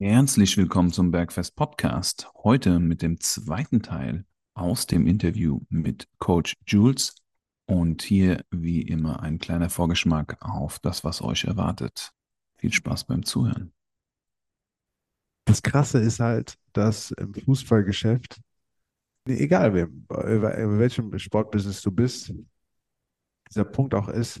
Herzlich willkommen zum Bergfest-Podcast. Heute mit dem zweiten Teil aus dem Interview mit Coach Jules. Und hier wie immer ein kleiner Vorgeschmack auf das, was euch erwartet. Viel Spaß beim Zuhören. Das Krasse ist halt, dass im Fußballgeschäft, egal in welchem Sportbusiness du bist, dieser Punkt auch ist,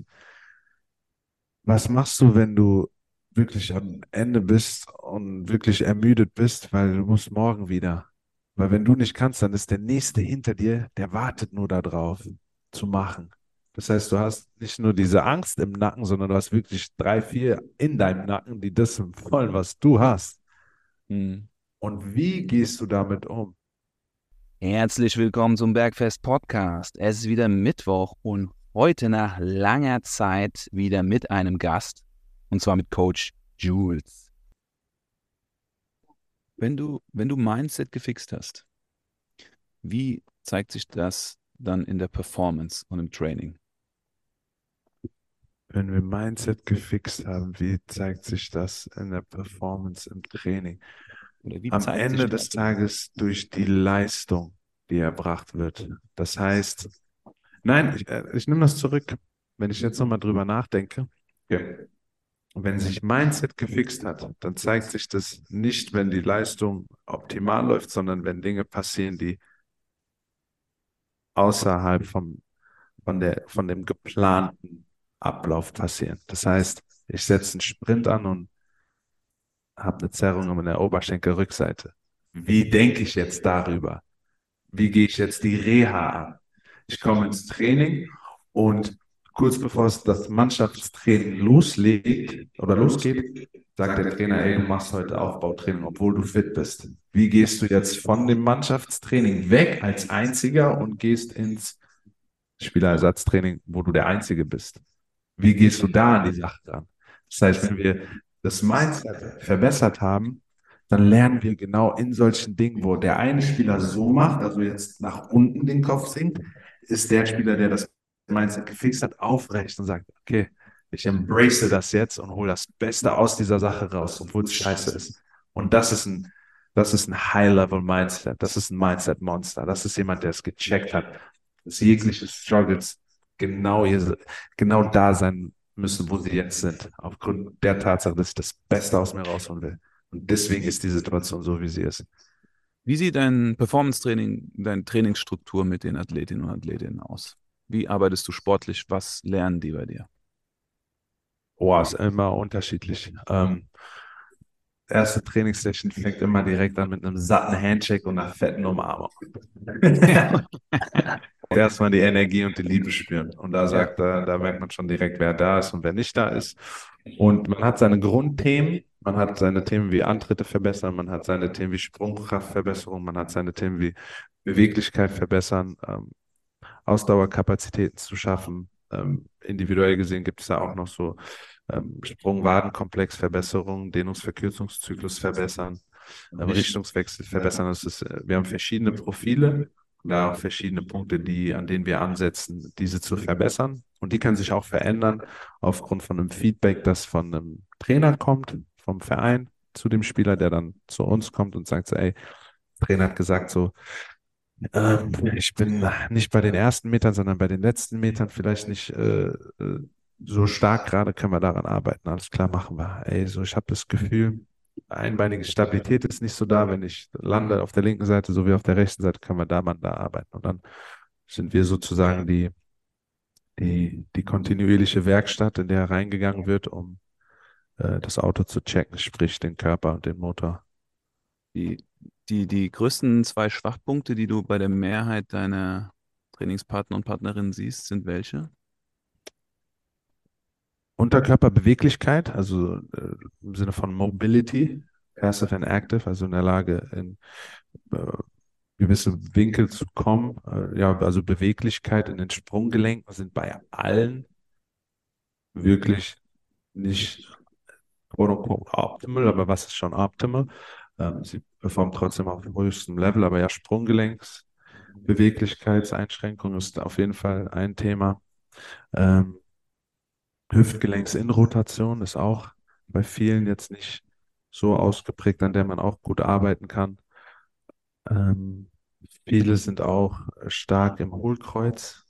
was machst du, wenn du wirklich am Ende bist und wirklich ermüdet bist, weil du musst morgen wieder. Weil wenn du nicht kannst, dann ist der Nächste hinter dir, der wartet nur darauf, zu machen. Das heißt, du hast nicht nur diese Angst im Nacken, sondern du hast wirklich 3, 4 in deinem Nacken, die das wollen, was du hast. Mhm. Und wie gehst du damit um? Herzlich willkommen zum Bergfest-Podcast. Es ist wieder Mittwoch und heute nach langer Zeit wieder mit einem Gast. Und zwar mit Coach Jules. Wenn du Mindset gefixt hast, wie zeigt sich das dann in der Performance und im Training? Wenn wir Mindset gefixt haben, wie zeigt sich das in der Performance im Training? Oder wie am Ende des Tages durch die Leistung, die erbracht wird. Das heißt, nein, ich nehme das zurück. Wenn ich jetzt nochmal drüber nachdenke, ja. Und wenn sich Mindset gefixt hat, dann zeigt sich das nicht, wenn die Leistung optimal läuft, sondern wenn Dinge passieren, die außerhalb von dem geplanten Ablauf passieren. Das heißt, ich setze einen Sprint an und habe eine Zerrung in der Oberschenkelrückseite. Wie denke ich jetzt darüber? Wie gehe ich jetzt die Reha an? Ich komme ins Training und kurz bevor es das Mannschaftstraining losgeht, sagt der Trainer, ey, du machst heute Aufbautraining, obwohl du fit bist. Wie gehst du jetzt von dem Mannschaftstraining weg als Einziger und gehst ins Spielerersatztraining, wo du der Einzige bist? Wie gehst du da an die Sache ran? Das heißt, wenn wir das Mindset verbessert haben, dann lernen wir genau in solchen Dingen, wo der eine Spieler so macht, also jetzt nach unten den Kopf sinkt, ist der Spieler, der das Mindset gefixt hat, aufrecht und sagt, okay, ich embrace das jetzt und hole das Beste aus dieser Sache raus, obwohl es scheiße ist. Und das ist ein High-Level-Mindset. Das ist ein Mindset-Monster. Das ist jemand, der es gecheckt hat, dass jegliche Struggles genau da sein müssen, wo sie jetzt sind, aufgrund der Tatsache, dass ich das Beste aus mir rausholen will. Und deswegen ist die Situation so, wie sie ist. Wie sieht dein Performance-Training, deine Trainingsstruktur mit den Athletinnen und Athleten aus? Wie arbeitest du sportlich? Was lernen die bei dir? Oh, ist immer unterschiedlich. Erste Trainingssession fängt immer direkt an mit einem satten Handshake und einer fetten Umarmung. Erstmal die Energie und die Liebe spüren. Und da merkt man schon direkt, wer da ist und wer nicht da ist. Und man hat seine Grundthemen. Man hat seine Themen wie Antritte verbessern, man hat seine Themen wie Sprungkraftverbesserung, man hat seine Themen wie Beweglichkeit verbessern, Ausdauerkapazitäten zu schaffen. Individuell gesehen gibt es da auch noch so Sprung-Waden-Komplex-Verbesserungen, Dehnungs-Verkürzungszyklus verbessern, Richtungswechsel verbessern. Wir haben verschiedene Profile, da auch verschiedene Punkte, an denen wir ansetzen, diese zu verbessern. Und die können sich auch verändern aufgrund von einem Feedback, das von einem Trainer kommt, vom Verein zu dem Spieler, der dann zu uns kommt und sagt, ey, der Trainer hat gesagt, so, ich bin nicht bei den ersten Metern, sondern bei den letzten Metern vielleicht nicht so stark. Gerade können wir daran arbeiten. Alles klar, machen wir. Ey, so, ich habe das Gefühl, einbeinige Stabilität ist nicht so da. Wenn ich lande auf der linken Seite, so wie auf der rechten Seite, können wir da arbeiten. Und dann sind wir sozusagen die kontinuierliche Werkstatt, in der reingegangen wird, um das Auto zu checken, sprich den Körper und den Motor. Die größten 2 Schwachpunkte, die du bei der Mehrheit deiner Trainingspartner und Partnerinnen siehst, sind welche? Unterkörperbeweglichkeit, also im Sinne von Mobility, passive and active, also in der Lage, in gewisse Winkel zu kommen. Also Beweglichkeit in den Sprunggelenken sind bei allen wirklich nicht optimal, aber was ist schon optimal? Sie performen trotzdem auf höchstem Level, aber ja, Sprunggelenksbeweglichkeitseinschränkung ist auf jeden Fall ein Thema. Hüftgelenksinrotation ist auch bei vielen jetzt nicht so ausgeprägt, an der man auch gut arbeiten kann. Viele sind auch stark im Hohlkreuz.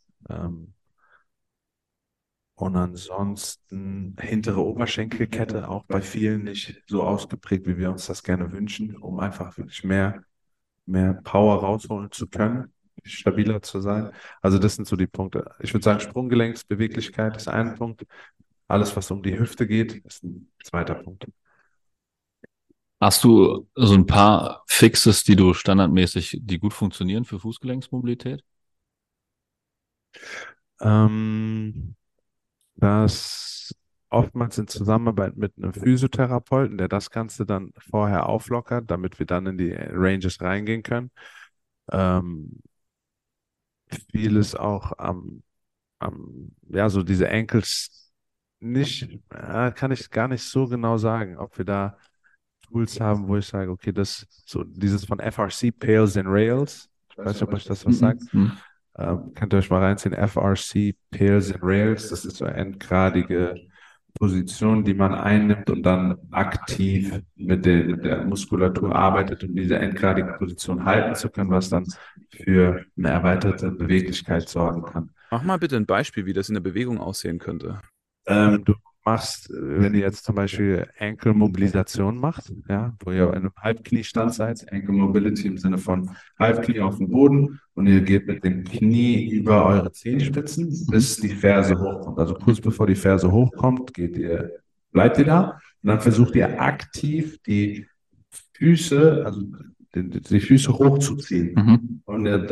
Und ansonsten hintere Oberschenkelkette auch bei vielen nicht so ausgeprägt, wie wir uns das gerne wünschen, um einfach wirklich mehr Power rausholen zu können, stabiler zu sein. Also das sind so die Punkte. Ich würde sagen, Sprunggelenksbeweglichkeit ist ein Punkt. Alles, was um die Hüfte geht, ist ein zweiter Punkt. Hast du so ein paar Fixes, die du standardmäßig, die gut funktionieren für Fußgelenksmobilität? Das oftmals in Zusammenarbeit mit einem Physiotherapeuten, der das Ganze dann vorher auflockert, damit wir dann in die Ranges reingehen können. Vieles auch so diese Ankles nicht, kann ich gar nicht so genau sagen, ob wir da Tools haben, wo ich sage, okay, das so dieses von FRC, Pales and Rails, ich weiß nicht, ob euch das was sagt, könnt ihr euch mal reinziehen, FRC, Pales and Rails, das ist so eine endgradige Position, die man einnimmt und dann aktiv mit der Muskulatur arbeitet, um diese endgradige Position halten zu können, was dann für eine erweiterte Beweglichkeit sorgen kann. Mach mal bitte ein Beispiel, wie das in der Bewegung aussehen könnte. Du machst, wenn ihr jetzt zum Beispiel Ankle-Mobilisation macht, ja, wo ihr in einem Halbkniestand seid, Ankle-Mobility im Sinne von Halbknie auf den Boden und ihr geht mit dem Knie über eure Zehenspitzen, bis die Ferse hochkommt. Also kurz bevor die Ferse hochkommt, bleibt ihr da und dann versucht ihr aktiv die Füße hochzuziehen. Und werdet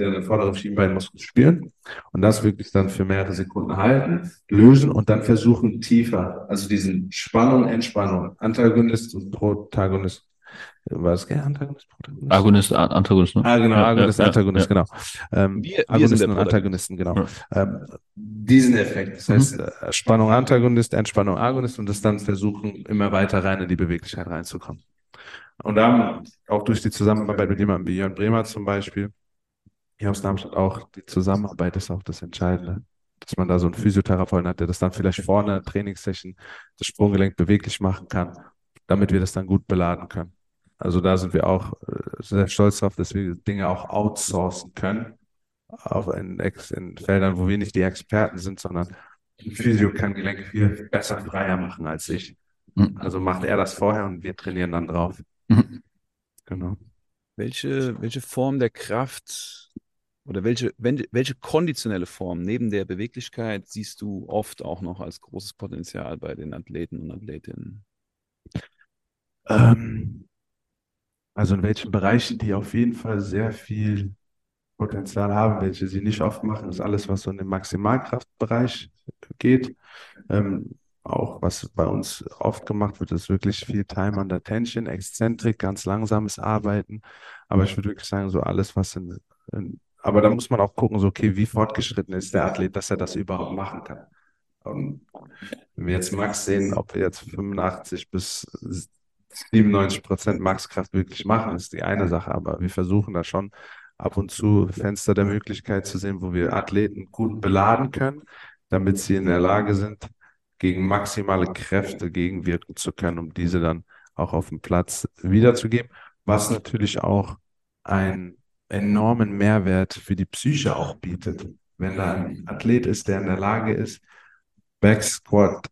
ihr den vorderen Schienbeinmuskel spüren und das wirklich dann für mehrere Sekunden halten, lösen und dann versuchen tiefer, also diesen Spannung, Entspannung, Antagonist und Protagonist. War es Antagonist, Protagonist? Antagonist, ne? Ah, genau, Antagonist, genau. Agonisten und Antagonisten, genau. Ja. Diesen Effekt, das heißt Spannung, Antagonist, Entspannung, Agonist und das dann versuchen, immer weiter rein in die Beweglichkeit reinzukommen. Und dann auch durch die Zusammenarbeit mit jemandem wie Jörn Bremer zum Beispiel, hier aus Darmstadt auch, die Zusammenarbeit ist auch das Entscheidende, dass man da so einen Physiotherapeuten hat, der das dann vielleicht vor einer Trainingssession das Sprunggelenk beweglich machen kann, damit wir das dann gut beladen können. Also da sind wir auch sehr stolz drauf, dass wir Dinge auch outsourcen können, auch in Feldern, wo wir nicht die Experten sind, sondern ein Physio kann Gelenke viel besser freier machen als ich. Also macht er das vorher und wir trainieren dann drauf. Genau. Welche Form der Kraft oder welche konditionelle Form neben der Beweglichkeit siehst du oft auch noch als großes Potenzial bei den Athleten und Athletinnen? Also in welchen Bereichen die auf jeden Fall sehr viel Potenzial haben, welche sie nicht oft machen, ist alles, was so in den Maximalkraftbereich geht. Auch was bei uns oft gemacht wird, ist wirklich viel Time under Tension, Exzentrik, ganz langsames Arbeiten. Aber ich würde wirklich sagen, so alles, was aber da muss man auch gucken, so okay, wie fortgeschritten ist der Athlet, dass er das überhaupt machen kann. Und wenn wir jetzt Max sehen, ob wir jetzt 85 bis 97% Maxkraft wirklich machen, ist die eine Sache. Aber wir versuchen da schon ab und zu Fenster der Möglichkeit zu sehen, wo wir Athleten gut beladen können, damit sie in der Lage sind, gegen maximale Kräfte gegenwirken zu können, um diese dann auch auf dem Platz wiederzugeben, was natürlich auch einen enormen Mehrwert für die Psyche auch bietet. Wenn da ein Athlet ist, der in der Lage ist, Backsquat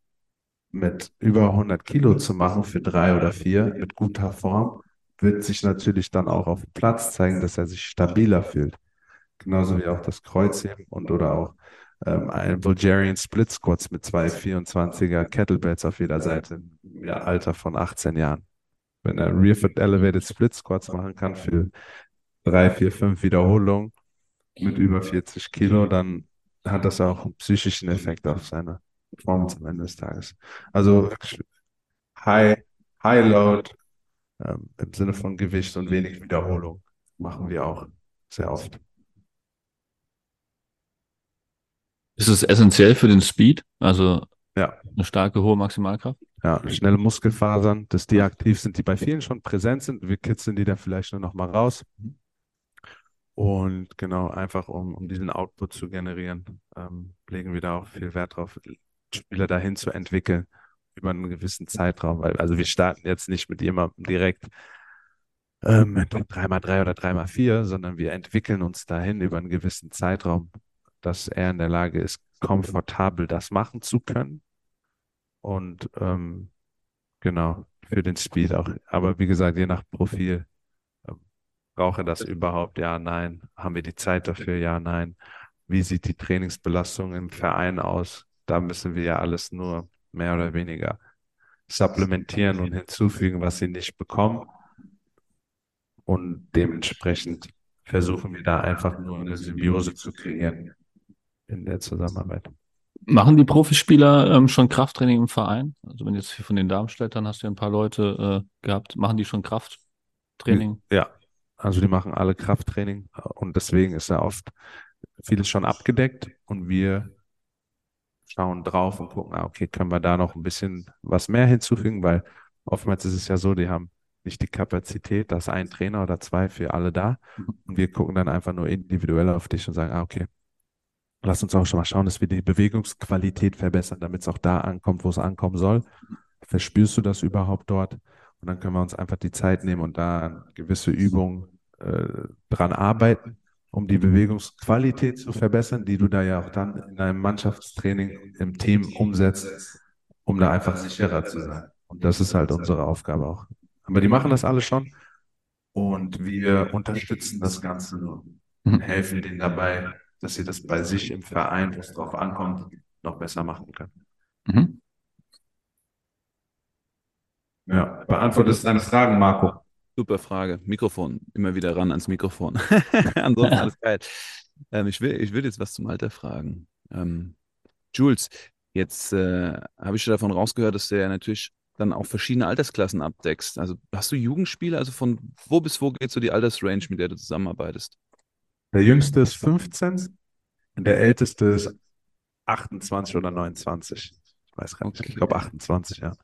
mit über 100 Kilo zu machen für 3 oder 4 mit guter Form, wird sich natürlich dann auch auf dem Platz zeigen, dass er sich stabiler fühlt. Genauso wie auch das Kreuzheben oder auch ein Bulgarian Split Squats mit 2 24er Kettlebells auf jeder Seite im Alter von 18 Jahren. Wenn er Rearfoot Elevated Split Squats machen kann für 3, 4, 5 Wiederholungen mit über 40 Kilo, dann hat das auch einen psychischen Effekt auf seine Performance am Ende des Tages. Also High Load im Sinne von Gewicht und wenig Wiederholung machen wir auch sehr oft. Ist es essentiell für den Speed? Also eine starke, hohe Maximalkraft? Ja, schnelle Muskelfasern, dass die aktiv sind, die bei vielen schon präsent sind. Wir kitzeln die da vielleicht nur noch mal raus. Und genau, einfach um diesen Output zu generieren, legen wir da auch viel Wert drauf, Spieler dahin zu entwickeln über einen gewissen Zeitraum, weil, also wir starten jetzt nicht mit jemandem direkt mit 3x3 oder 3x4, sondern wir entwickeln uns dahin über einen gewissen Zeitraum, dass er in der Lage ist, komfortabel das machen zu können und genau, für den Speed auch. Aber wie gesagt, je nach Profil, brauche das überhaupt? Ja, nein. Haben wir die Zeit dafür? Ja, nein. Wie sieht die Trainingsbelastung im Verein aus? Da müssen wir ja alles nur mehr oder weniger supplementieren und hinzufügen, was sie nicht bekommen. Und dementsprechend versuchen wir da einfach nur eine Symbiose zu kreieren in der Zusammenarbeit. Machen die Profispieler schon Krafttraining im Verein? Also wenn jetzt hier von den Darmstädtern hast du ja ein paar Leute gehabt, machen die schon Krafttraining? Ja, also die machen alle Krafttraining und deswegen ist ja oft vieles schon abgedeckt und wir schauen drauf und gucken, okay, können wir da noch ein bisschen was mehr hinzufügen, weil oftmals ist es ja so, die haben nicht die Kapazität, dass ein Trainer oder zwei für alle da und wir gucken dann einfach nur individuell auf dich und sagen, okay, lass uns auch schon mal schauen, dass wir die Bewegungsqualität verbessern, damit es auch da ankommt, wo es ankommen soll. Verspürst du das überhaupt dort? Und dann können wir uns einfach die Zeit nehmen und da an gewisse Übungen dran arbeiten, um die Bewegungsqualität zu verbessern, die du da ja auch dann in deinem Mannschaftstraining im Team umsetzt, um da einfach sicherer zu sein. Und das ist halt unsere Aufgabe auch. Aber die machen das alle schon und wir unterstützen das Ganze nur und helfen denen dabei, dass sie das bei sich im Verein, wo es drauf ankommt, noch besser machen können. Mhm. Ja, beantwortest deine Fragen, Marco. Super Frage. Mikrofon. Immer wieder ran ans Mikrofon. Ansonsten alles geil. Ich will jetzt was zum Alter fragen. Jules, jetzt habe ich schon davon rausgehört, dass du ja natürlich dann auch verschiedene Altersklassen abdeckst. Also hast du Jugendspiele? Also von wo bis wo geht so die Altersrange, mit der du zusammenarbeitest? Der Jüngste ist 15 und der Älteste ist 28 oder 29. Ich weiß gar nicht, okay. Ich glaube 28, ja.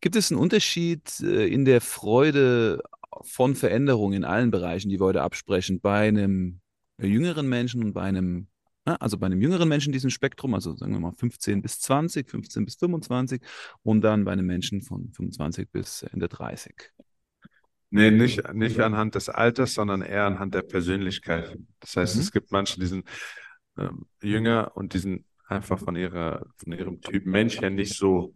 Gibt es einen Unterschied in der Freude von Veränderungen in allen Bereichen, die wir heute absprechen, bei einem jüngeren Menschen und bei einem jüngeren Menschen in diesem Spektrum, also sagen wir mal 15 bis 20, 15 bis 25 und dann bei einem Menschen von 25 bis Ende 30? Nee, nicht anhand des Alters, sondern eher anhand der Persönlichkeit. Das heißt, es gibt manche, die sind jünger und die sind einfach von ihrem Typ Mensch her nicht so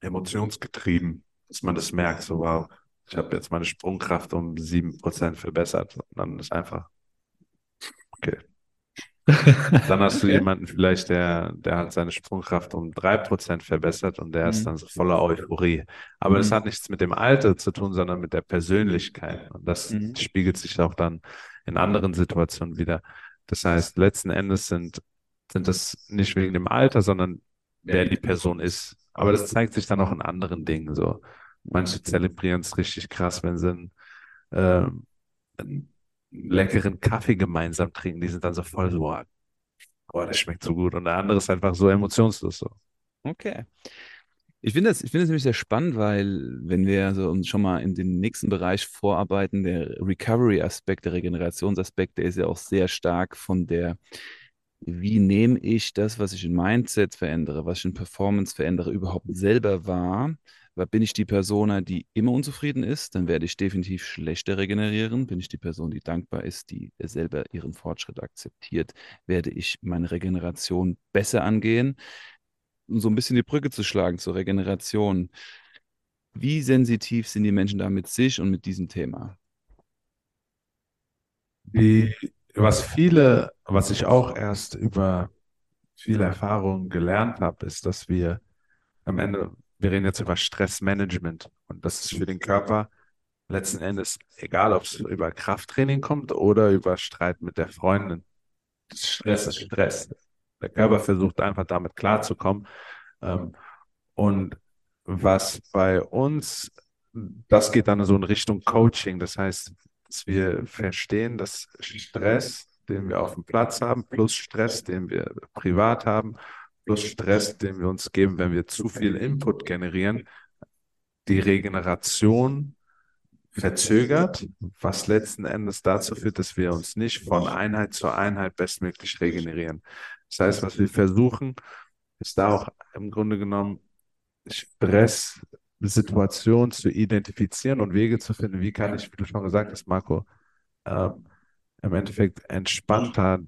emotionsgetrieben, dass man das merkt, so wow, ich habe jetzt meine Sprungkraft um 7% verbessert. Und dann ist einfach, okay. Dann hast du jemanden vielleicht, der hat seine Sprungkraft um 3% verbessert und der ist dann so voller Euphorie. Aber das hat nichts mit dem Alter zu tun, sondern mit der Persönlichkeit. Und das spiegelt sich auch dann in anderen Situationen wieder. Das heißt, letzten Endes sind das nicht wegen dem Alter, sondern wer die Person ist. Aber das zeigt sich dann auch in anderen Dingen so. Manche zelebrieren es richtig krass, wenn sie einen leckeren Kaffee gemeinsam trinken, die sind dann so voll so, boah, das schmeckt so gut. Und der andere ist einfach so emotionslos so. Okay. Ich finde das nämlich sehr spannend, weil wenn wir so uns schon mal in den nächsten Bereich vorarbeiten, der Recovery-Aspekt, der Regenerationsaspekt, der ist ja auch sehr stark von der, wie nehme ich das, was ich in Mindset verändere, was ich in Performance verändere, überhaupt selber wahr? Weil bin ich die Persona, die immer unzufrieden ist, dann werde ich definitiv schlechter regenerieren. Bin ich die Person, die dankbar ist, die selber ihren Fortschritt akzeptiert, werde ich meine Regeneration besser angehen, um so ein bisschen die Brücke zu schlagen zur Regeneration. Wie sensitiv sind die Menschen da mit sich und mit diesem Thema? Was ich auch erst über viele Erfahrungen gelernt habe, ist, dass wir am Ende... Wir reden jetzt über Stressmanagement und das ist für den Körper letzten Endes egal, ob es über Krafttraining kommt oder über Streit mit der Freundin. Stress ist Stress. Der Körper versucht einfach damit klarzukommen. Und was bei uns, das geht dann so in Richtung Coaching. Das heißt, dass wir verstehen, dass Stress, den wir auf dem Platz haben, plus Stress, den wir privat haben, plus Stress, den wir uns geben, wenn wir zu viel Input generieren, die Regeneration verzögert, was letzten Endes dazu führt, dass wir uns nicht von Einheit zu Einheit bestmöglich regenerieren. Das heißt, was wir versuchen, ist da auch im Grunde genommen Stresssituation zu identifizieren und Wege zu finden, wie kann ich, wie du schon gesagt hast, Marco, im Endeffekt entspannter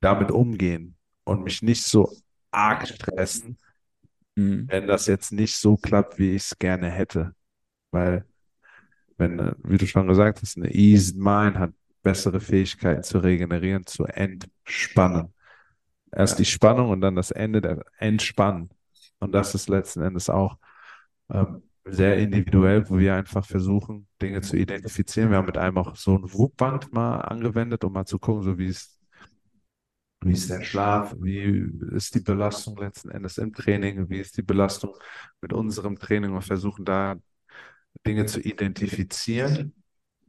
damit umgehen und mich nicht so arg stressen, wenn das jetzt nicht so klappt, wie ich es gerne hätte. Weil, wenn, wie du schon gesagt hast, eine easy mind hat bessere Fähigkeiten zu regenerieren, zu entspannen. Erst die Spannung und dann das Ende der Entspannen. Und das ist letzten Endes auch sehr individuell, wo wir einfach versuchen, Dinge zu identifizieren. Wir haben mit einem auch so ein Wugband mal angewendet, um mal zu gucken, so wie ist der Schlaf, wie ist die Belastung letzten Endes im Training, wie ist die Belastung mit unserem Training, und versuchen da Dinge zu identifizieren.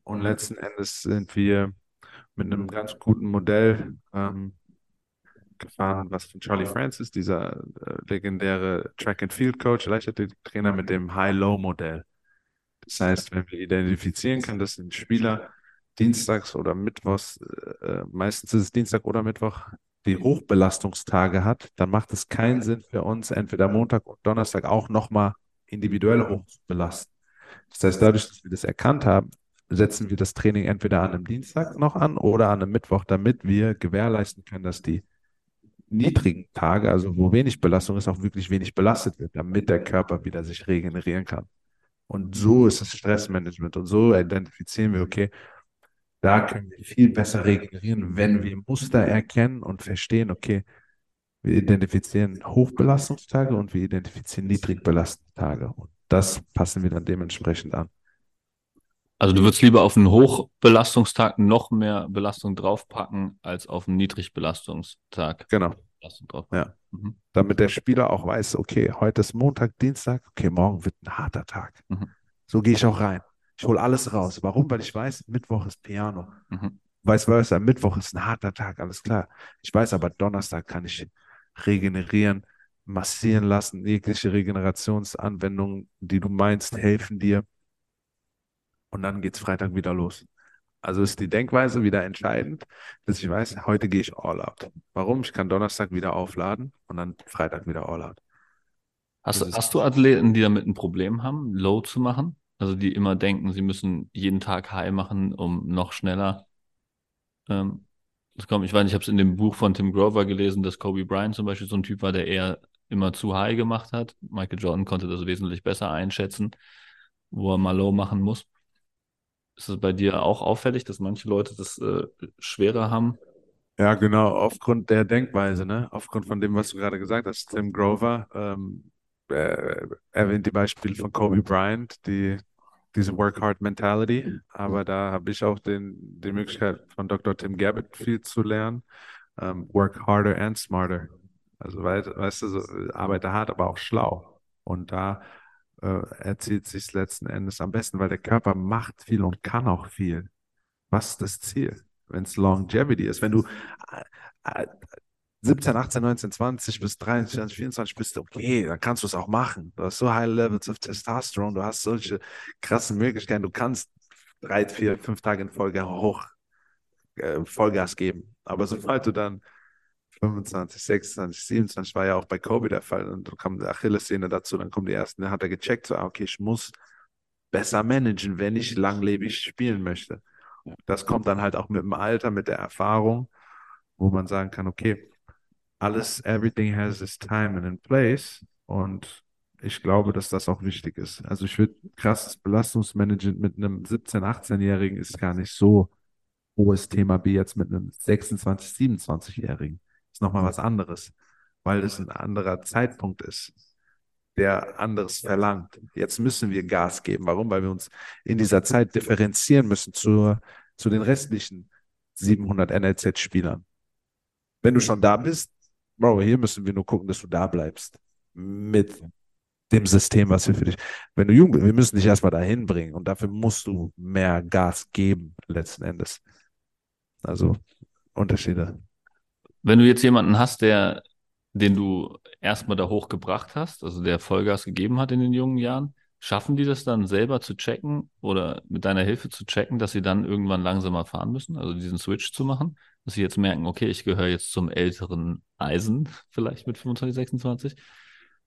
Und letzten Endes sind wir mit einem ganz guten Modell gefahren, was von Charlie Francis, dieser legendäre Track-and-Field-Coach, Leichtathletik-Trainer, mit dem High-Low-Modell. Das heißt, wenn wir identifizieren können, dass ein Spieler dienstags oder mittwochs, meistens ist es Dienstag oder Mittwoch, die Hochbelastungstage hat, dann macht es keinen Sinn für uns, entweder Montag und Donnerstag auch nochmal individuell hochzubelasten. Das heißt, dadurch, dass wir das erkannt haben, setzen wir das Training entweder an einem Dienstag noch an oder an einem Mittwoch, damit wir gewährleisten können, dass die niedrigen Tage, also wo wenig Belastung ist, auch wirklich wenig belastet wird, damit der Körper wieder sich regenerieren kann. Und so ist das Stressmanagement und so identifizieren wir, okay, da können wir viel besser regenerieren, wenn wir Muster erkennen und verstehen, okay, wir identifizieren Hochbelastungstage und wir identifizieren Niedrigbelastungstage. Und das passen wir dann dementsprechend an. Also du würdest lieber auf einen Hochbelastungstag noch mehr Belastung draufpacken, als auf einen Niedrigbelastungstag. Genau. Belastung draufpacken. Ja. Mhm. Damit der Spieler auch weiß, okay, heute ist Montag, Dienstag, okay, morgen wird ein harter Tag. Mhm. So gehe ich auch rein. Ich hole alles raus. Warum? Weil ich weiß, Mittwoch ist Piano. Mhm. Vice versa, Mittwoch ist ein harter Tag, alles klar. Ich weiß aber, Donnerstag kann ich regenerieren, massieren lassen, jegliche Regenerationsanwendungen, die du meinst, helfen dir. Und dann geht es Freitag wieder los. Also ist die Denkweise wieder entscheidend, dass ich weiß, heute gehe ich all out. Warum? Ich kann Donnerstag wieder aufladen und dann Freitag wieder all out. Hast du Athleten, die damit ein Problem haben, low zu machen? Also die immer denken, sie müssen jeden Tag high machen, um noch schneller zu kommen. Ich weiß nicht, ich habe es in dem Buch von Tim Grover gelesen, dass Kobe Bryant zum Beispiel so ein Typ war, der eher immer zu high gemacht hat. Michael Jordan konnte das wesentlich besser einschätzen, wo er mal low machen muss. Ist es bei dir auch auffällig, dass manche Leute das schwerer haben? Ja, genau, aufgrund der Denkweise, ne? Aufgrund von dem, was du gerade gesagt hast. Tim Grover erwähnt die Beispiele von Kobe Bryant, diese Work-Hard-Mentality. Aber da habe ich auch die Möglichkeit, von Dr. Tim Gabbett viel zu lernen. Work harder and smarter. Also, weißt du, so, arbeite hart, aber auch schlau. Und da erzielt sich letzten Endes am besten, weil der Körper macht viel und kann auch viel. Was ist das Ziel? Wenn es Longevity ist, wenn du 17, 18, 19, 20 bis 23, 24 bist, okay, dann kannst du es auch machen. Du hast so high levels of Testosteron, du hast solche krassen Möglichkeiten, du kannst 3, 4, 5 Tage in Folge hoch Vollgas geben. Aber sobald du dann 25, 26, 27, war ja auch bei Kobe der Fall, und dann kam die Achillessehne dazu, dann kommen die ersten, dann hat er gecheckt, so, okay, ich muss besser managen, wenn ich langlebig spielen möchte. Das kommt dann halt auch mit dem Alter, mit der Erfahrung, wo man sagen kann, okay, alles, everything has its time and in place, und ich glaube, dass das auch wichtig ist. Also ich würde, krasses Belastungsmanagement mit einem 17-, 18-Jährigen ist gar nicht so hohes Thema wie jetzt mit einem 26-, 27-Jährigen. Ist nochmal was anderes, weil es ein anderer Zeitpunkt ist, der anderes verlangt. Jetzt müssen wir Gas geben. Warum? Weil wir uns in dieser Zeit differenzieren müssen zu den restlichen 700 NLZ-Spielern. Wenn du schon da bist, Bro, hier müssen wir nur gucken, dass du da bleibst mit dem System, was wir für dich. Wenn du jung bist, wir müssen dich erstmal dahin bringen, und dafür musst du mehr Gas geben letzten Endes. Also Unterschiede. Wenn du jetzt jemanden hast, den du erstmal da hochgebracht hast, also der Vollgas gegeben hat in den jungen Jahren, schaffen die das dann selber zu checken oder mit deiner Hilfe zu checken, dass sie dann irgendwann langsamer fahren müssen, also diesen Switch zu machen, dass sie jetzt merken, okay, ich gehöre jetzt zum älteren Eisen, vielleicht mit 25, 26,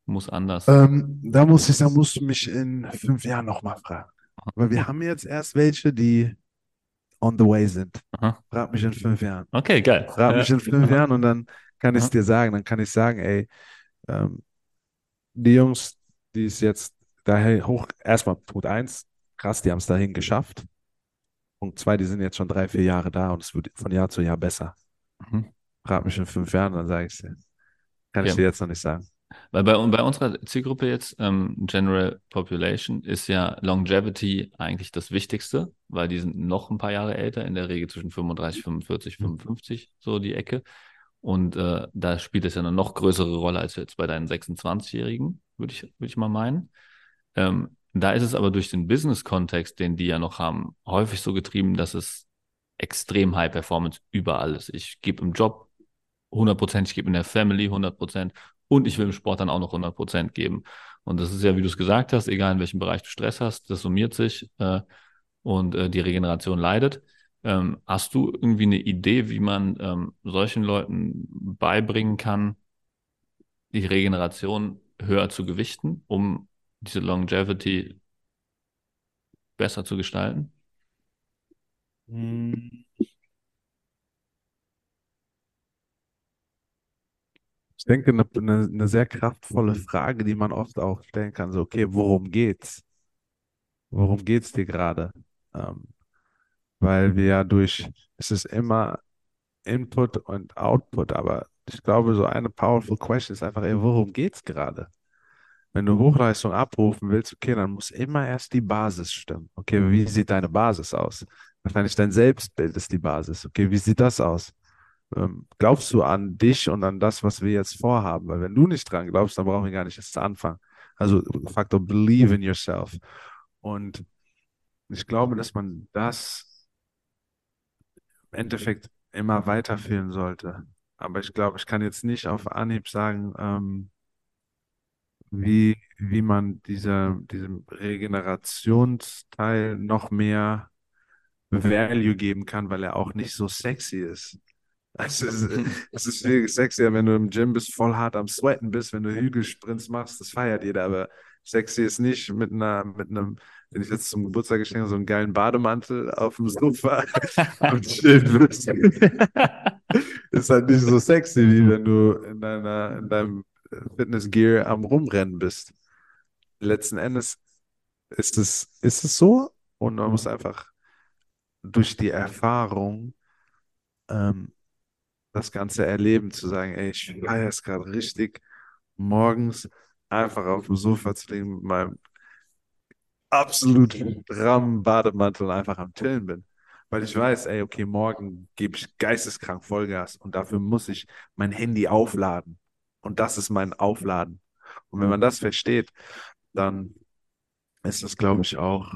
muss anders? Da muss ich sagen, musst du mich in 5 Jahren nochmal fragen. Weil wir haben jetzt erst welche, die on the way sind. Aha. Frag mich in 5 Jahren. Okay, geil. Frag mich in 5 Jahren und dann kann ich es dir sagen. Dann kann ich sagen, ey, die Jungs, die es jetzt daher hoch, erstmal Punkt 1, krass, die haben es dahin geschafft. Punkt 2, die sind jetzt schon 3-4 Jahre da und es wird von Jahr zu Jahr besser. Mhm. Frag mich in 5 Jahren, dann sage ich es dir. Kann ich dir jetzt noch nicht sagen. Weil bei unserer Zielgruppe jetzt, General Population, ist ja Longevity eigentlich das Wichtigste, weil die sind noch ein paar Jahre älter, in der Regel zwischen 35, 45, 55, so die Ecke. Und da spielt es ja eine noch größere Rolle als jetzt bei deinen 26-Jährigen, würde ich mal meinen. Da ist es aber durch den Business-Kontext, den die ja noch haben, häufig so getrieben, dass es extrem High-Performance überall ist. Ich gebe im Job 100%, ich gebe in der Family 100% und ich will im Sport dann auch noch 100% geben. Und das ist ja, wie du es gesagt hast, egal in welchem Bereich du Stress hast, das summiert sich und die Regeneration leidet. Hast du irgendwie eine Idee, wie man solchen Leuten beibringen kann, die Regeneration höher zu gewichten, um diese Longevity besser zu gestalten? Ich denke, eine sehr kraftvolle Frage, die man oft auch stellen kann, so, okay, worum geht's? Worum geht's dir gerade? Weil wir ja es ist immer Input und Output, aber ich glaube, so eine powerful question ist einfach, ey, worum geht's gerade? Wenn du Hochleistung abrufen willst, okay, dann muss immer erst die Basis stimmen. Okay, wie sieht deine Basis aus? Wahrscheinlich dein Selbstbild ist die Basis. Okay, wie sieht das aus? Glaubst du an dich und an das, was wir jetzt vorhaben? Weil wenn du nicht dran glaubst, dann brauchen wir gar nicht erst anfangen. Also Faktor believe in yourself. Und ich glaube, dass man das im Endeffekt immer weiterführen sollte. Aber ich glaube, ich kann jetzt nicht auf Anhieb sagen, wie man diesem Regenerationsteil noch mehr Value geben kann, weil er auch nicht so sexy ist. Es ist viel sexier, wenn du im Gym bist, voll hart am Sweaten bist, wenn du Hügelsprints machst, das feiert jeder, aber sexy ist nicht mit einem, wenn ich jetzt zum Geburtstag geschenkt habe, so einen geilen Bademantel auf dem Sofa und chillen wirst. Ist halt nicht so sexy, wie wenn du in deinem Fitness-Gear am Rumrennen bist. Letzten Endes ist es so und man muss einfach durch die Erfahrung das Ganze erleben, zu sagen, ey, ich feiere es gerade richtig, morgens einfach auf dem Sofa zu liegen mit meinem absoluten rammen Bademantel und einfach am Chillen bin. Weil ich weiß, ey, okay, morgen gebe ich geisteskrank Vollgas und dafür muss ich mein Handy aufladen. Und das ist mein Aufladen. Und wenn man das versteht, dann ist das, glaube ich, auch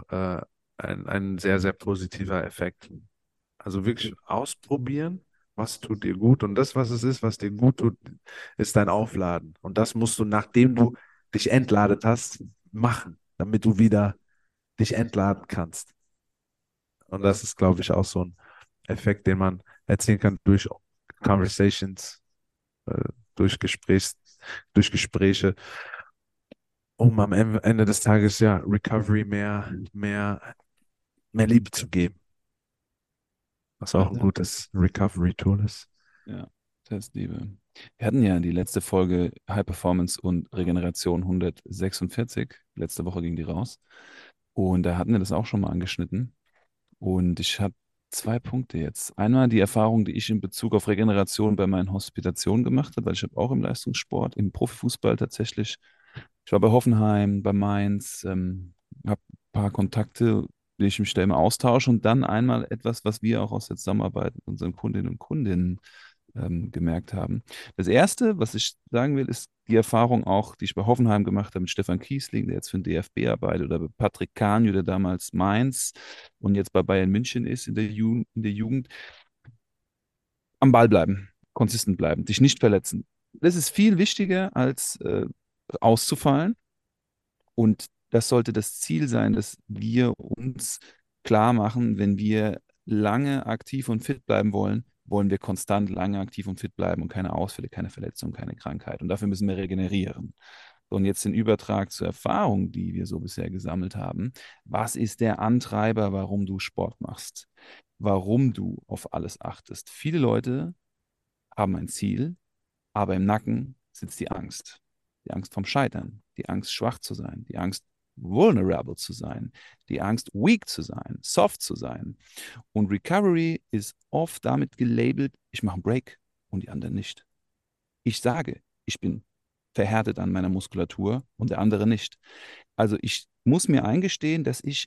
ein sehr, sehr positiver Effekt. Also wirklich ausprobieren, was tut dir gut. Und das, was es ist, was dir gut tut, ist dein Aufladen. Und das musst du, nachdem du dich entladet hast, machen, damit du wieder dich entladen kannst. Und das ist, glaube ich, auch so ein Effekt, den man erzielen kann durch Conversations, durch Gespräche, um am Ende des Tages ja Recovery mehr Liebe zu geben. Was auch ein gutes Recovery-Tool ist. Ja, Selbstliebe. Wir hatten ja die letzte Folge High Performance und Regeneration 146. Letzte Woche ging die raus. Und da hatten wir das auch schon mal angeschnitten. Und ich habe 2 Punkte jetzt. Einmal die Erfahrung, die ich in Bezug auf Regeneration bei meinen Hospitationen gemacht habe, weil ich habe auch im Leistungssport, im Profifußball tatsächlich, ich war bei Hoffenheim, bei Mainz, habe ein paar Kontakte, die ich mich da immer austausche und dann einmal etwas, was wir auch aus der Zusammenarbeit mit unseren Kundinnen und Kunden gemerkt haben. Das Erste, was ich sagen will, ist die Erfahrung auch, die ich bei Hoffenheim gemacht habe mit Stefan Kießling, der jetzt für den DFB arbeitet, oder bei Patrick Kahn, der damals Mainz und jetzt bei Bayern München ist in der Jugend. Am Ball bleiben, konsistent bleiben, dich nicht verletzen. Das ist viel wichtiger, als auszufallen. Und das sollte das Ziel sein, dass wir uns klar machen, wenn wir lange aktiv und fit bleiben wollen, wollen wir konstant lange aktiv und fit bleiben und keine Ausfälle, keine Verletzung, keine Krankheit. Und dafür müssen wir regenerieren. Und jetzt den Übertrag zur Erfahrung, die wir so bisher gesammelt haben. Was ist der Antreiber, warum du Sport machst? Warum du auf alles achtest? Viele Leute haben ein Ziel, aber im Nacken sitzt die Angst. Die Angst vom Scheitern, die Angst, schwach zu sein, die Angst, vulnerable zu sein, die Angst, weak zu sein, soft zu sein. Und Recovery ist oft damit gelabelt, ich mache einen Break und die anderen nicht. Ich sage, ich bin verhärtet an meiner Muskulatur und der andere nicht. Also ich muss mir eingestehen, dass ich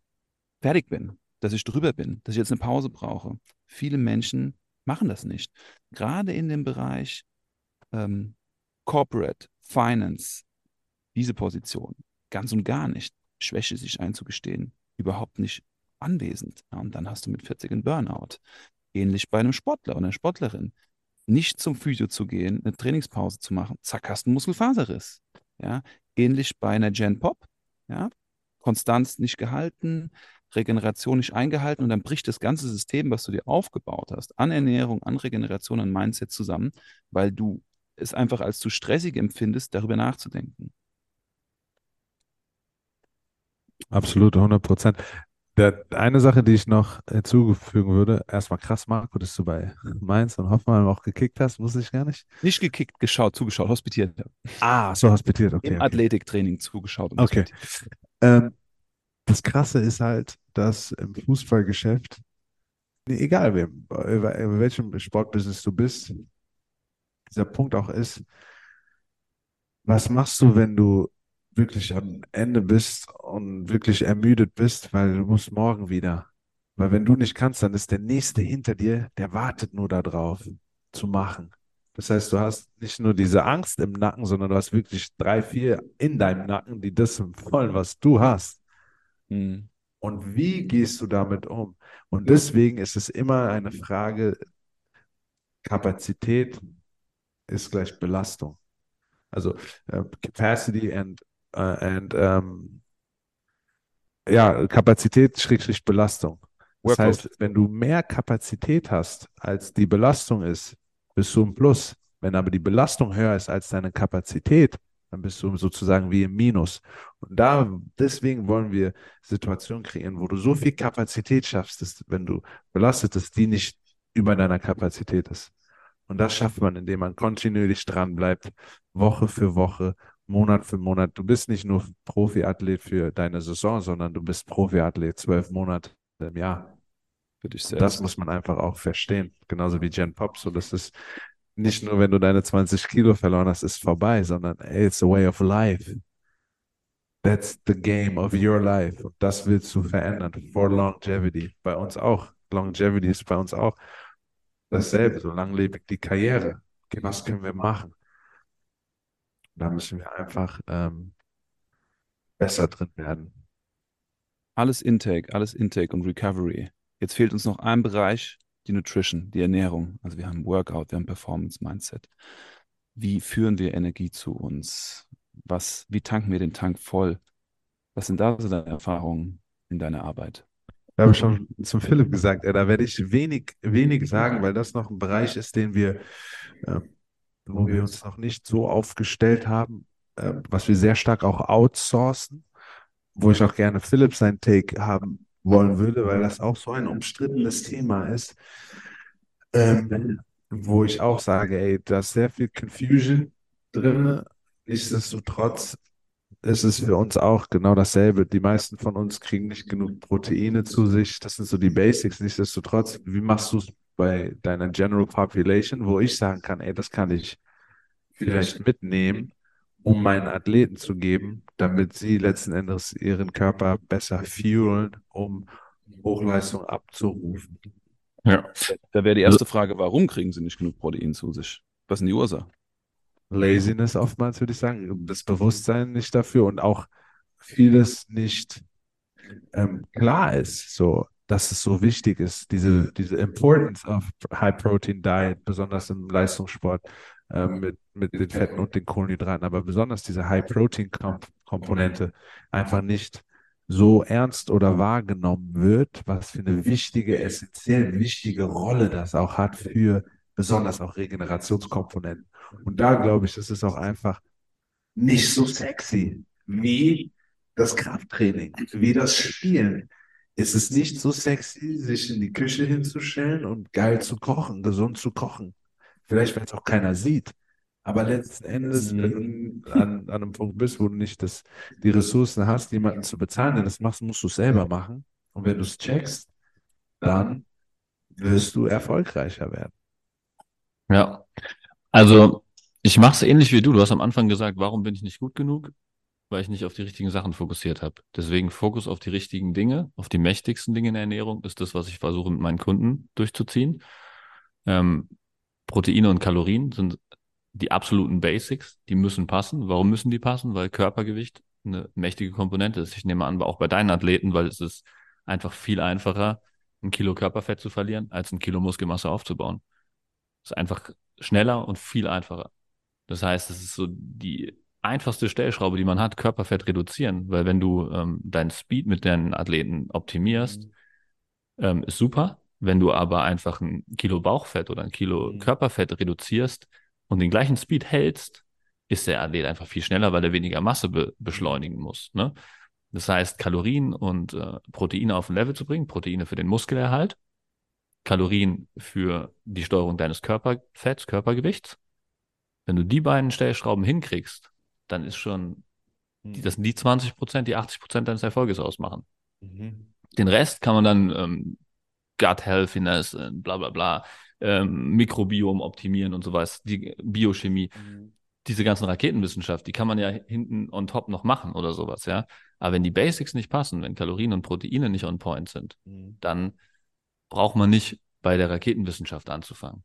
fertig bin, dass ich drüber bin, dass ich jetzt eine Pause brauche. Viele Menschen machen das nicht. Gerade in dem Bereich Corporate, Finance, diese Position, ganz und gar nicht. Schwäche sich einzugestehen, überhaupt nicht anwesend. Ja, und dann hast du mit 40 einen Burnout. Ähnlich bei einem Sportler oder einer Sportlerin. Nicht zum Physio zu gehen, eine Trainingspause zu machen, zack, hast du einen Muskelfaserriss. Ja, ähnlich bei einer Gen Pop. Ja, Konstanz nicht gehalten, Regeneration nicht eingehalten und dann bricht das ganze System, was du dir aufgebaut hast, an Ernährung, an Regeneration, an Mindset zusammen, weil du es einfach als zu stressig empfindest, darüber nachzudenken. Absolut, 100%. Eine Sache, die ich noch hinzufügen würde, erstmal krass, Marco, dass du bei Mainz und Hoffenheim auch gekickt hast, wusste ich gar nicht. Nicht gekickt, geschaut, zugeschaut, hospitiert. Ah, so hospitiert, okay. Im Athletiktraining zugeschaut. Und okay. Das Krasse ist halt, dass im Fußballgeschäft, egal wem, in welchem Sportbusiness du bist, dieser Punkt auch ist, was machst du, wenn du wirklich am Ende bist und wirklich ermüdet bist, weil du musst morgen wieder. Weil wenn du nicht kannst, dann ist der Nächste hinter dir, der wartet nur darauf, zu machen. Das heißt, du hast nicht nur diese Angst im Nacken, sondern du hast wirklich 3, 4 in deinem Nacken, die das wollen, was du hast. Mhm. Und wie gehst du damit um? Und deswegen ist es immer eine Frage, Kapazität ist gleich Belastung. Also Capacity Kapazität / Belastung. Das heißt, wenn du mehr Kapazität hast, als die Belastung ist, bist du im Plus. Wenn aber die Belastung höher ist als deine Kapazität, dann bist du sozusagen wie im Minus. Und deswegen wollen wir Situationen kreieren, wo du so viel Kapazität schaffst, dass, wenn du belastet, dass die nicht über deiner Kapazität ist. Und das schafft man, indem man kontinuierlich dran bleibt, Woche für Woche, Monat für Monat. Du bist nicht nur Profiathlet für deine Saison, sondern du bist Profiathlet 12 Monate im Jahr. Für dich selbst. Das muss man einfach auch verstehen. Genauso wie Gen Pop. So, das ist nicht nur, wenn du deine 20 Kilo verloren hast, ist vorbei, sondern it's a way of life. That's the game of your life. Und das willst du verändern. For longevity. Bei uns auch. Longevity ist bei uns auch dasselbe, so langlebig die Karriere. Okay, was können wir machen? Da müssen wir einfach besser drin werden. Alles Intake und Recovery. Jetzt fehlt uns noch ein Bereich, die Nutrition, die Ernährung. Also wir haben Workout, wir haben Performance-Mindset. Wie führen wir Energie zu uns? Wie tanken wir den Tank voll? Was sind da so deine Erfahrungen in deiner Arbeit? Da habe ich schon zum Philipp gesagt, da werde ich wenig sagen, weil das noch ein Bereich ist, wo wir uns noch nicht so aufgestellt haben, was wir sehr stark auch outsourcen, wo ich auch gerne Philipp seinen Take haben wollen würde, weil das auch so ein umstrittenes Thema ist, wo ich auch sage, da ist sehr viel Confusion drin. Nichtsdestotrotz, es ist für uns auch genau dasselbe. Die meisten von uns kriegen nicht genug Proteine zu sich. Das sind so die Basics. Nichtsdestotrotz, wie machst du es bei deiner General Population, wo ich sagen kann, das kann ich vielleicht mitnehmen, um meinen Athleten zu geben, damit sie letzten Endes ihren Körper besser fuelen, um Hochleistung abzurufen. Ja. Da wäre die erste Frage, warum kriegen sie nicht genug Protein zu sich? Was sind die Ursachen? Laziness oftmals, würde ich sagen, das Bewusstsein nicht dafür und auch vieles nicht klar ist, so, dass es so wichtig ist, diese Importance of High-Protein-Diet, besonders im Leistungssport mit den Fetten und den Kohlenhydraten, aber besonders diese High-Protein-Komponente einfach nicht so ernst oder wahrgenommen wird, was für eine wichtige, essentiell wichtige Rolle das auch hat für besonders auch Regenerationskomponenten. Und da glaube ich, das ist auch einfach nicht so sexy wie das Krafttraining, wie das Spielen. Es ist nicht so sexy, sich in die Küche hinzustellen und geil zu kochen, gesund zu kochen. Vielleicht, wenn es auch keiner sieht. Aber letzten Endes, wenn du an einem Punkt bist, wo du nicht die Ressourcen hast, jemanden zu bezahlen, denn das machst, musst du es selber machen. Und wenn du es checkst, dann wirst du erfolgreicher werden. Ja, also ich mache es ähnlich wie du. Du hast am Anfang gesagt, warum bin ich nicht gut genug? Weil ich nicht auf die richtigen Sachen fokussiert habe. Deswegen Fokus auf die richtigen Dinge, auf die mächtigsten Dinge in der Ernährung ist das, was ich versuche mit meinen Kunden durchzuziehen. Proteine und Kalorien sind die absoluten Basics, die müssen passen. Warum müssen die passen? Weil Körpergewicht eine mächtige Komponente ist. Ich nehme an, auch bei deinen Athleten, weil es ist einfach viel einfacher, 1 Kilo Körperfett zu verlieren, als 1 Kilo Muskelmasse aufzubauen. Das ist einfach schneller und viel einfacher. Das heißt, es ist so die einfachste Stellschraube, die man hat, Körperfett reduzieren, weil wenn du deinen Speed mit deinen Athleten optimierst, ist super. Wenn du aber einfach 1 Kilo Bauchfett oder 1 Kilo Körperfett reduzierst und den gleichen Speed hältst, ist der Athlet einfach viel schneller, weil er weniger Masse beschleunigen muss. Ne? Das heißt, Kalorien und Proteine auf ein Level zu bringen, Proteine für den Muskelerhalt, Kalorien für die Steuerung deines Körperfetts, Körpergewichts. Wenn du die beiden Stellschrauben hinkriegst, dann ist schon, das sind die 20%, die 80% deines Erfolges ausmachen. Mhm. Den Rest kann man dann Gut Healthiness, bla bla bla, Mikrobiom optimieren und so was, die Biochemie, diese ganzen Raketenwissenschaft, die kann man ja hinten on top noch machen oder sowas, ja. Aber wenn die Basics nicht passen, wenn Kalorien und Proteine nicht on point sind, dann braucht man nicht bei der Raketenwissenschaft anzufangen.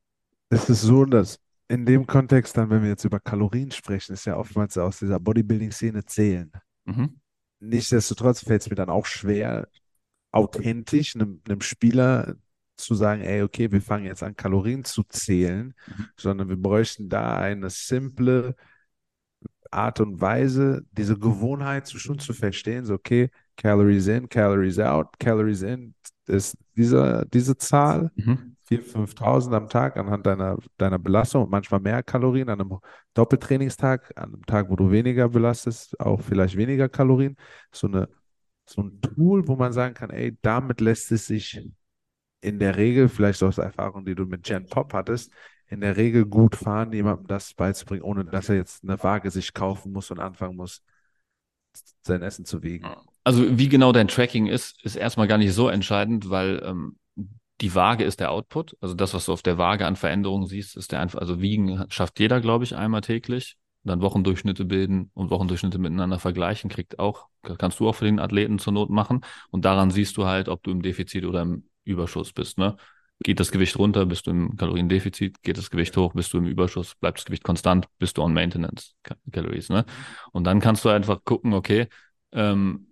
Es ist so, dass in dem Kontext dann, wenn wir jetzt über Kalorien sprechen, ist ja oftmals aus dieser Bodybuilding-Szene zählen. Mhm. Nichtsdestotrotz fällt es mir dann auch schwer, authentisch einem Spieler zu sagen, ey, okay, wir fangen jetzt an, Kalorien zu zählen, sondern wir bräuchten da eine simple Art und Weise, diese Gewohnheit schon zu verstehen, so okay, Calories in, Calories out, Calories in ist diese Zahl, 4.000, 5.000 am Tag anhand deiner Belastung und manchmal mehr Kalorien an einem Doppeltrainingstag, an einem Tag, wo du weniger belastest, auch vielleicht weniger Kalorien. So ein Tool, wo man sagen kann, ey, damit lässt es sich in der Regel, vielleicht aus der Erfahrung, die du mit Jen Pop hattest, in der Regel gut fahren, jemandem das beizubringen, ohne dass er jetzt eine Waage sich kaufen muss und anfangen muss, sein Essen zu wiegen. Also wie genau dein Tracking ist erstmal gar nicht so entscheidend, weil die Waage ist der Output, also das, was du auf der Waage an Veränderungen siehst, ist der einfach, also Wiegen schafft jeder, glaube ich, einmal täglich, dann Wochendurchschnitte bilden und Wochendurchschnitte miteinander vergleichen, kannst du auch für den Athleten zur Not machen und daran siehst du halt, ob du im Defizit oder im Überschuss bist, ne? Geht das Gewicht runter, bist du im Kaloriendefizit, geht das Gewicht hoch, bist du im Überschuss, bleibt das Gewicht konstant, bist du on Maintenance Calories, ne? Und dann kannst du einfach gucken, okay, wenn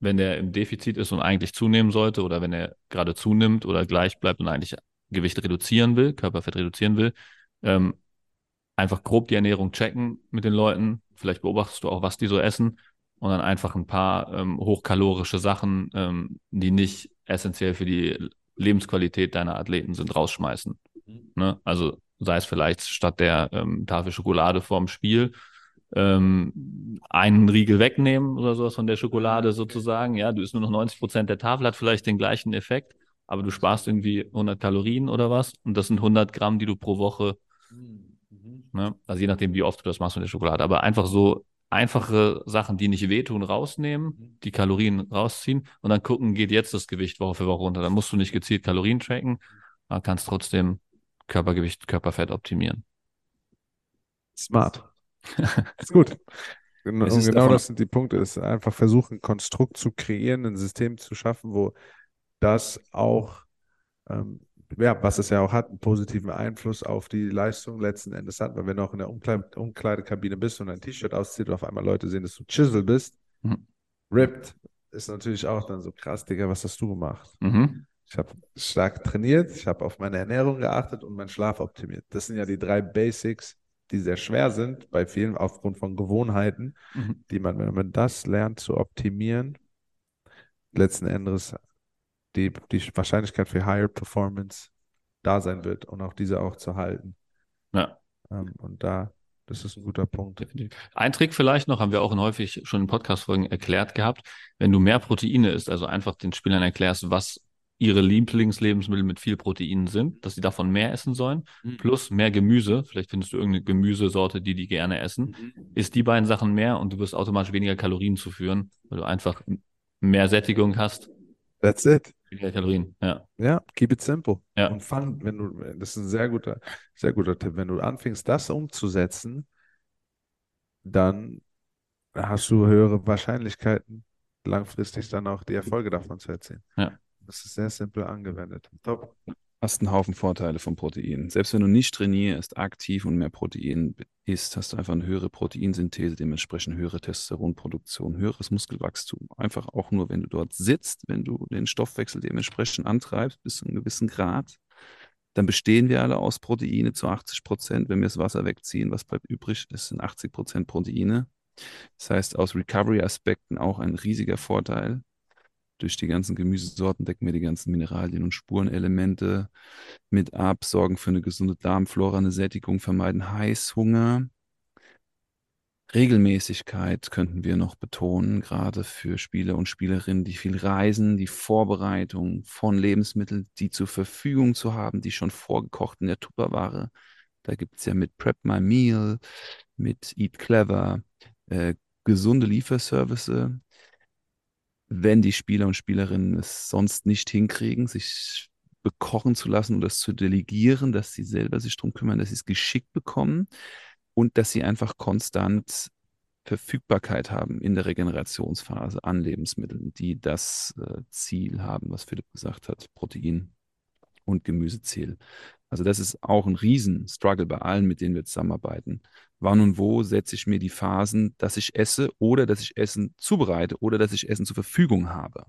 der im Defizit ist und eigentlich zunehmen sollte oder wenn er gerade zunimmt oder gleich bleibt und eigentlich Gewicht reduzieren will, Körperfett reduzieren will, einfach grob die Ernährung checken mit den Leuten, vielleicht beobachtest du auch, was die so essen und dann einfach ein paar hochkalorische Sachen, die nicht essentiell für die Lebensqualität deiner Athleten sind, rausschmeißen. Ne? Also sei es vielleicht statt der Tafel Schokolade vorm Spiel einen Riegel wegnehmen oder sowas von der Schokolade sozusagen, ja, du isst nur noch 90% der Tafel, hat vielleicht den gleichen Effekt, aber du sparst irgendwie 100 Kalorien oder was und das sind 100 Gramm, die du pro Woche, ne? Also je nachdem, wie oft du das machst mit der Schokolade, aber einfach so einfache Sachen, die nicht wehtun, rausnehmen, die Kalorien rausziehen und dann gucken, geht jetzt das Gewicht Woche für Woche runter, dann musst du nicht gezielt Kalorien tracken, aber kannst trotzdem Körpergewicht, Körperfett optimieren. Smart. Ist gut. Und genau das sind die Punkte. Ist einfach versuchen, ein Konstrukt zu kreieren, ein System zu schaffen, wo das auch, was es ja auch hat, einen positiven Einfluss auf die Leistung letzten Endes hat. Weil wenn du auch in der Umkleidekabine bist und ein T-Shirt ausziehst und auf einmal Leute sehen, dass du Chisel bist, ripped, ist natürlich auch dann so krass, Digga, was hast du gemacht? Mhm. Ich habe stark trainiert, ich habe auf meine Ernährung geachtet und meinen Schlaf optimiert. Das sind ja die 3 Basics, die sehr schwer sind, bei vielen aufgrund von Gewohnheiten, die man, wenn man das lernt zu optimieren, letzten Endes die Wahrscheinlichkeit für Higher Performance da sein wird und auch diese auch zu halten. Ja. Und da Das ist ein guter Punkt. Ein Trick vielleicht noch, haben wir auch häufig schon in Podcast-Folgen erklärt gehabt, wenn du mehr Proteine isst, also einfach den Spielern erklärst, was ihre Lieblingslebensmittel mit viel Protein sind, dass sie davon mehr essen sollen, plus mehr Gemüse, vielleicht findest du irgendeine Gemüsesorte, die gerne essen, isst die beiden Sachen mehr und du wirst automatisch weniger Kalorien zuführen, weil du einfach mehr Sättigung hast. That's it. Weniger Kalorien, ja. Ja, keep it simple. Ja. Und fang, wenn du, das ist ein sehr guter Tipp, wenn du anfängst, das umzusetzen, dann hast du höhere Wahrscheinlichkeiten, langfristig dann auch die Erfolge davon zu erzielen. Ja. Das ist sehr simpel angewendet. Top. Hast einen Haufen Vorteile von Proteinen. Selbst wenn du nicht trainierst, aktiv und mehr Protein isst, hast du einfach eine höhere Proteinsynthese, dementsprechend höhere Testosteronproduktion, höheres Muskelwachstum. Einfach auch nur, wenn du dort sitzt, wenn du den Stoffwechsel dementsprechend antreibst, bis zu einem gewissen Grad, dann bestehen wir alle aus Proteine zu 80%. Wenn wir das Wasser wegziehen, was bleibt übrig, das sind 80% Proteine. Das heißt, aus Recovery-Aspekten auch ein riesiger Vorteil. Durch die ganzen Gemüsesorten decken wir die ganzen Mineralien und Spurenelemente mit ab, sorgen für eine gesunde Darmflora, eine Sättigung, vermeiden Heißhunger. Regelmäßigkeit könnten wir noch betonen, gerade für Spieler und Spielerinnen, die viel reisen, die Vorbereitung von Lebensmitteln, die zur Verfügung zu haben, die schon vorgekocht in der Tupperware. Da gibt es ja mit Prep My Meal, mit Eat Clever, gesunde Lieferservice. Wenn die Spieler und Spielerinnen es sonst nicht hinkriegen, sich bekochen zu lassen oder es zu delegieren, dass sie selber sich darum kümmern, dass sie es geschickt bekommen und dass sie einfach konstant Verfügbarkeit haben in der Regenerationsphase an Lebensmitteln, die das Ziel haben, was Philipp gesagt hat, Protein und Gemüseziel. Also das ist auch ein Riesen-Struggle bei allen, mit denen wir zusammenarbeiten. Wann und wo setze ich mir die Phasen, dass ich esse oder dass ich Essen zubereite oder dass ich Essen zur Verfügung habe?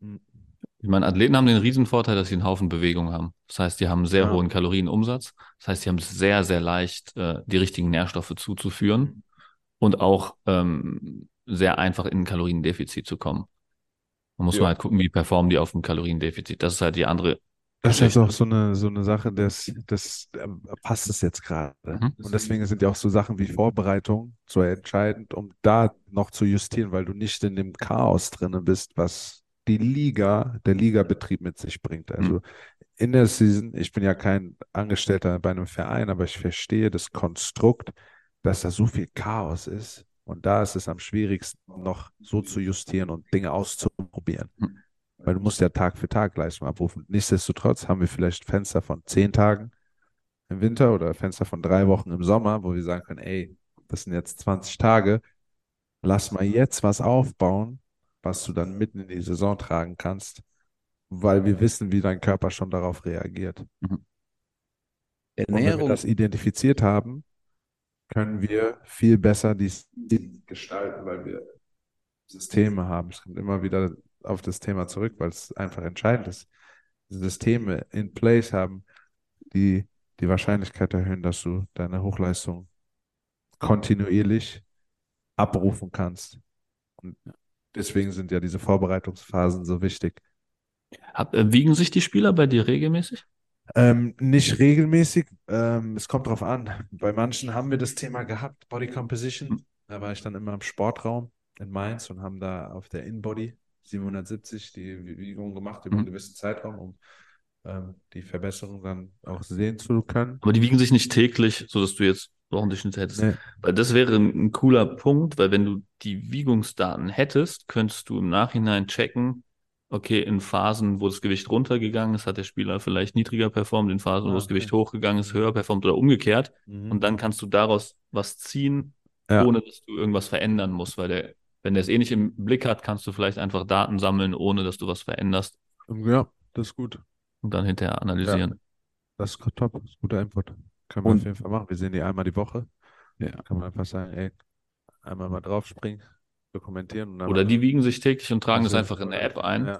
Ich meine, Athleten haben den Riesenvorteil, dass sie einen Haufen Bewegung haben. Das heißt, die haben einen sehr hohen Kalorienumsatz. Das heißt, sie haben es sehr, sehr leicht, die richtigen Nährstoffe zuzuführen und auch sehr einfach in ein Kaloriendefizit zu kommen. Man muss mal halt gucken, wie performen die auf dem Kaloriendefizit. Das ist halt die andere. Das ist auch so eine Sache, das passt es jetzt gerade. Und deswegen sind ja auch so Sachen wie Vorbereitung so entscheidend, um da noch zu justieren, weil du nicht in dem Chaos drin bist, was der Ligabetrieb mit sich bringt. Also in der Season, ich bin ja kein Angestellter bei einem Verein, aber ich verstehe das Konstrukt, dass da so viel Chaos ist. Und da ist es am schwierigsten, noch so zu justieren und Dinge auszuprobieren. Weil du musst ja Tag für Tag Leistung abrufen. Nichtsdestotrotz haben wir vielleicht Fenster von 10 Tagen im Winter oder Fenster von 3 Wochen im Sommer, wo wir sagen können, ey, das sind jetzt 20 Tage, lass mal jetzt was aufbauen, was du dann mitten in die Saison tragen kannst, weil wir wissen, wie dein Körper schon darauf reagiert. Und wenn wir das identifiziert haben, können wir viel besser die gestalten, weil wir Systeme haben. Es kommt immer wieder auf das Thema zurück, weil es einfach entscheidend ist. Systeme in place haben, die die Wahrscheinlichkeit erhöhen, dass du deine Hochleistung kontinuierlich abrufen kannst. Und deswegen sind ja diese Vorbereitungsphasen so wichtig. Wiegen sich die Spieler bei dir regelmäßig? Nicht regelmäßig. Es kommt drauf an. Bei manchen haben wir das Thema gehabt, Body Composition. Da war ich dann immer im Sportraum in Mainz und haben da auf der Inbody 770 die Bewegung gemacht über einen gewissen Zeitraum, um die Verbesserung dann auch sehen zu können. Aber die wiegen sich nicht täglich, sodass du jetzt Wochendurchschnitt hättest. Nee. Weil das wäre ein cooler Punkt, weil wenn du die Wiegungsdaten hättest, könntest du im Nachhinein checken, okay, in Phasen, wo das Gewicht runtergegangen ist, hat der Spieler vielleicht niedriger performt, in Phasen, wo das Gewicht hochgegangen ist, höher performt oder umgekehrt. Und dann kannst du daraus was ziehen, ohne dass du irgendwas verändern musst, weil wenn der es eh nicht im Blick hat, kannst du vielleicht einfach Daten sammeln, ohne dass du was veränderst. Ja, das ist gut. Und dann hinterher analysieren. Ja, das ist top, das ist guter Input. Können wir auf jeden Fall machen. Wir sehen die einmal die Woche. Ja. Kann man einfach sagen, ey, einmal mal draufspringen, dokumentieren. Und oder die wiegen sich täglich und tragen das einfach in der App ein,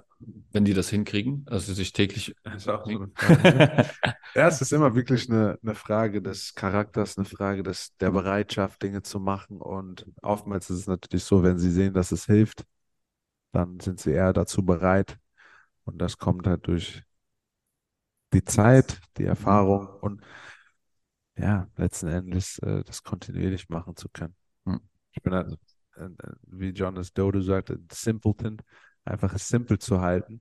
wenn die das hinkriegen. Also sie sich täglich... Das ist auch so eine Frage. Ja, es ist immer wirklich eine Frage des Charakters, eine Frage der Bereitschaft, Dinge zu machen. Und oftmals ist es natürlich so, wenn sie sehen, dass es hilft, dann sind sie eher dazu bereit. Und das kommt halt durch die Zeit, die Erfahrung. Und ja, letzten Endes das kontinuierlich machen zu können. Ich bin halt, wie Jonas Dodo sagt, ein Simpleton, einfach es simpel zu halten,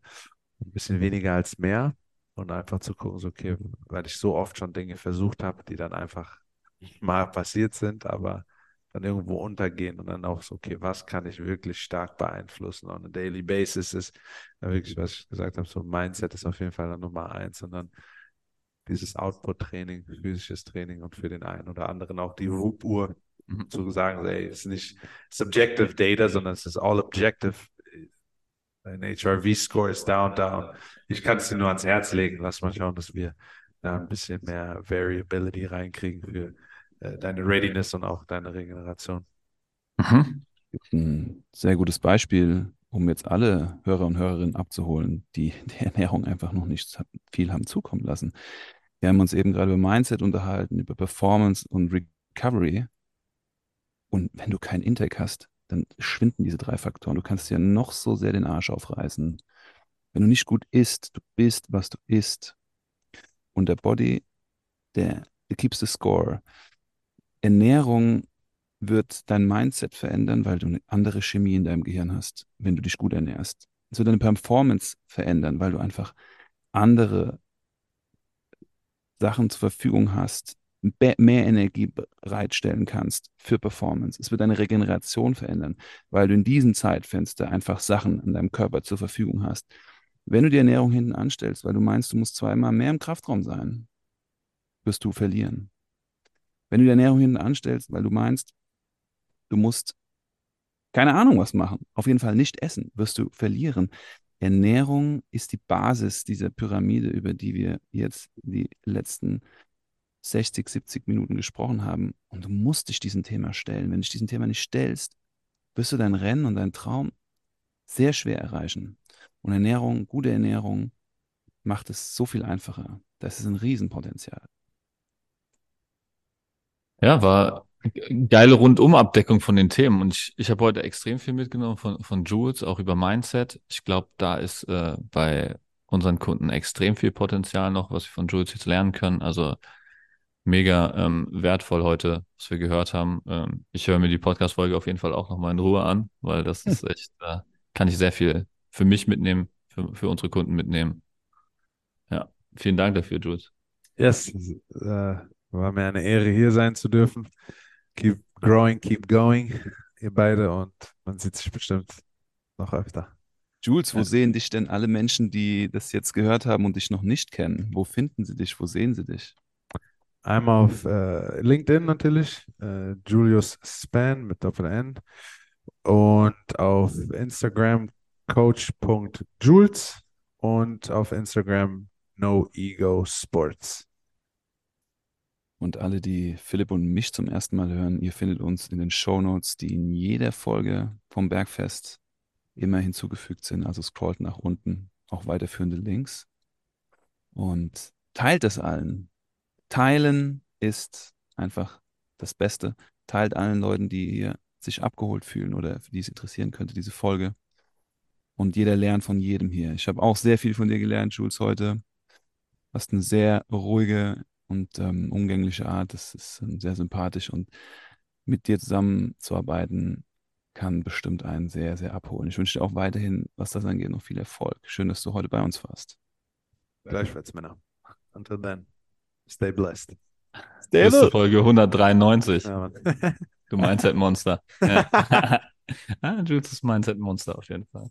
ein bisschen weniger als mehr und einfach zu gucken, so, okay, weil ich so oft schon Dinge versucht habe, die dann einfach mal passiert sind, aber dann irgendwo untergehen und dann auch so, okay, was kann ich wirklich stark beeinflussen? On a daily basis ist wirklich, was ich gesagt habe, so Mindset ist auf jeden Fall dann Nummer 1 und dann dieses Output-Training, physisches Training und für den einen oder anderen auch die Whoop-Uhr zu sagen, ey, es ist nicht subjective data, sondern es ist all objective. Dein HRV-Score ist down, down. Ich kann es dir nur ans Herz legen. Lass mal schauen, dass wir da ein bisschen mehr Variability reinkriegen für deine Readiness und auch deine Regeneration. Mhm. Ein sehr gutes Beispiel, um jetzt alle Hörer und Hörerinnen abzuholen, die der Ernährung einfach noch nicht viel haben zukommen lassen. Wir haben uns eben gerade über Mindset unterhalten, über Performance und Recovery. Und wenn du keinen Intake hast, dann schwinden diese 3 Faktoren. Du kannst dir noch so sehr den Arsch aufreißen. Wenn du nicht gut isst, du bist, was du isst. Und der Body, der keeps the score. Ernährung wird dein Mindset verändern, weil du eine andere Chemie in deinem Gehirn hast, wenn du dich gut ernährst. Es wird deine Performance verändern, weil du einfach andere Sachen zur Verfügung hast, mehr Energie bereitstellen kannst für Performance. Es wird deine Regeneration verändern, weil du in diesem Zeitfenster einfach Sachen in deinem Körper zur Verfügung hast. Wenn du die Ernährung hinten anstellst, weil du meinst, du musst 2-mal mehr im Kraftraum sein, wirst du verlieren. Wenn du die Ernährung hinten anstellst, weil du meinst, du musst keine Ahnung was machen, auf jeden Fall nicht essen, wirst du verlieren. Ernährung ist die Basis dieser Pyramide, über die wir jetzt die letzten 60, 70 Minuten gesprochen haben, und du musst dich diesem Thema stellen. Wenn du dich diesem Thema nicht stellst, wirst du dein Rennen und deinen Traum sehr schwer erreichen. Und Ernährung, gute Ernährung macht es so viel einfacher. Das ist ein Riesenpotenzial. Ja, war eine geile Rundumabdeckung von den Themen. Und ich habe heute extrem viel mitgenommen von Jules, auch über Mindset. Ich glaube, da ist bei unseren Kunden extrem viel Potenzial noch, was wir von Jules jetzt lernen können. Also mega wertvoll heute, was wir gehört haben. Ich höre mir die Podcast-Folge auf jeden Fall auch nochmal in Ruhe an, weil das ist echt, da kann ich sehr viel für mich mitnehmen, für unsere Kunden mitnehmen. Ja, vielen Dank dafür, Jules. Yes, war mir eine Ehre, hier sein zu dürfen. Keep growing, keep going, ihr beide, und man sieht sich bestimmt noch öfter. Jules, wo sehen dich denn alle Menschen, die das jetzt gehört haben und dich noch nicht kennen? Wo finden sie dich? Wo sehen sie dich? Einmal auf LinkedIn natürlich, Julius Span mit Doppel-N, und auf Instagram coach.jules und auf Instagram NoEgoSports. Und alle, die Philipp und mich zum ersten Mal hören, ihr findet uns in den Shownotes, die in jeder Folge vom Bergfest immer hinzugefügt sind. Also scrollt nach unten, auch weiterführende Links, und teilt es allen. Teilen ist einfach das Beste. Teilt allen Leuten, die ihr sich abgeholt fühlen oder für die es interessieren könnte, diese Folge. Und jeder lernt von jedem hier. Ich habe auch sehr viel von dir gelernt, Jules, heute. Du hast eine sehr ruhige und umgängliche Art. Das ist sehr sympathisch. Und mit dir zusammenzuarbeiten kann bestimmt einen sehr, sehr abholen. Ich wünsche dir auch weiterhin, was das angeht, noch viel Erfolg. Schön, dass du heute bei uns warst. Gleichfalls, Männer. Until then. Stay blessed. Nächste Folge 193. Ja, du Mindset-Monster. Ja. Jules ist Mindset-Monster auf jeden Fall.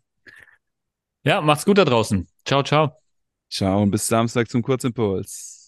Ja, macht's gut da draußen. Ciao, ciao. Ciao und bis Samstag zum Kurzimpuls.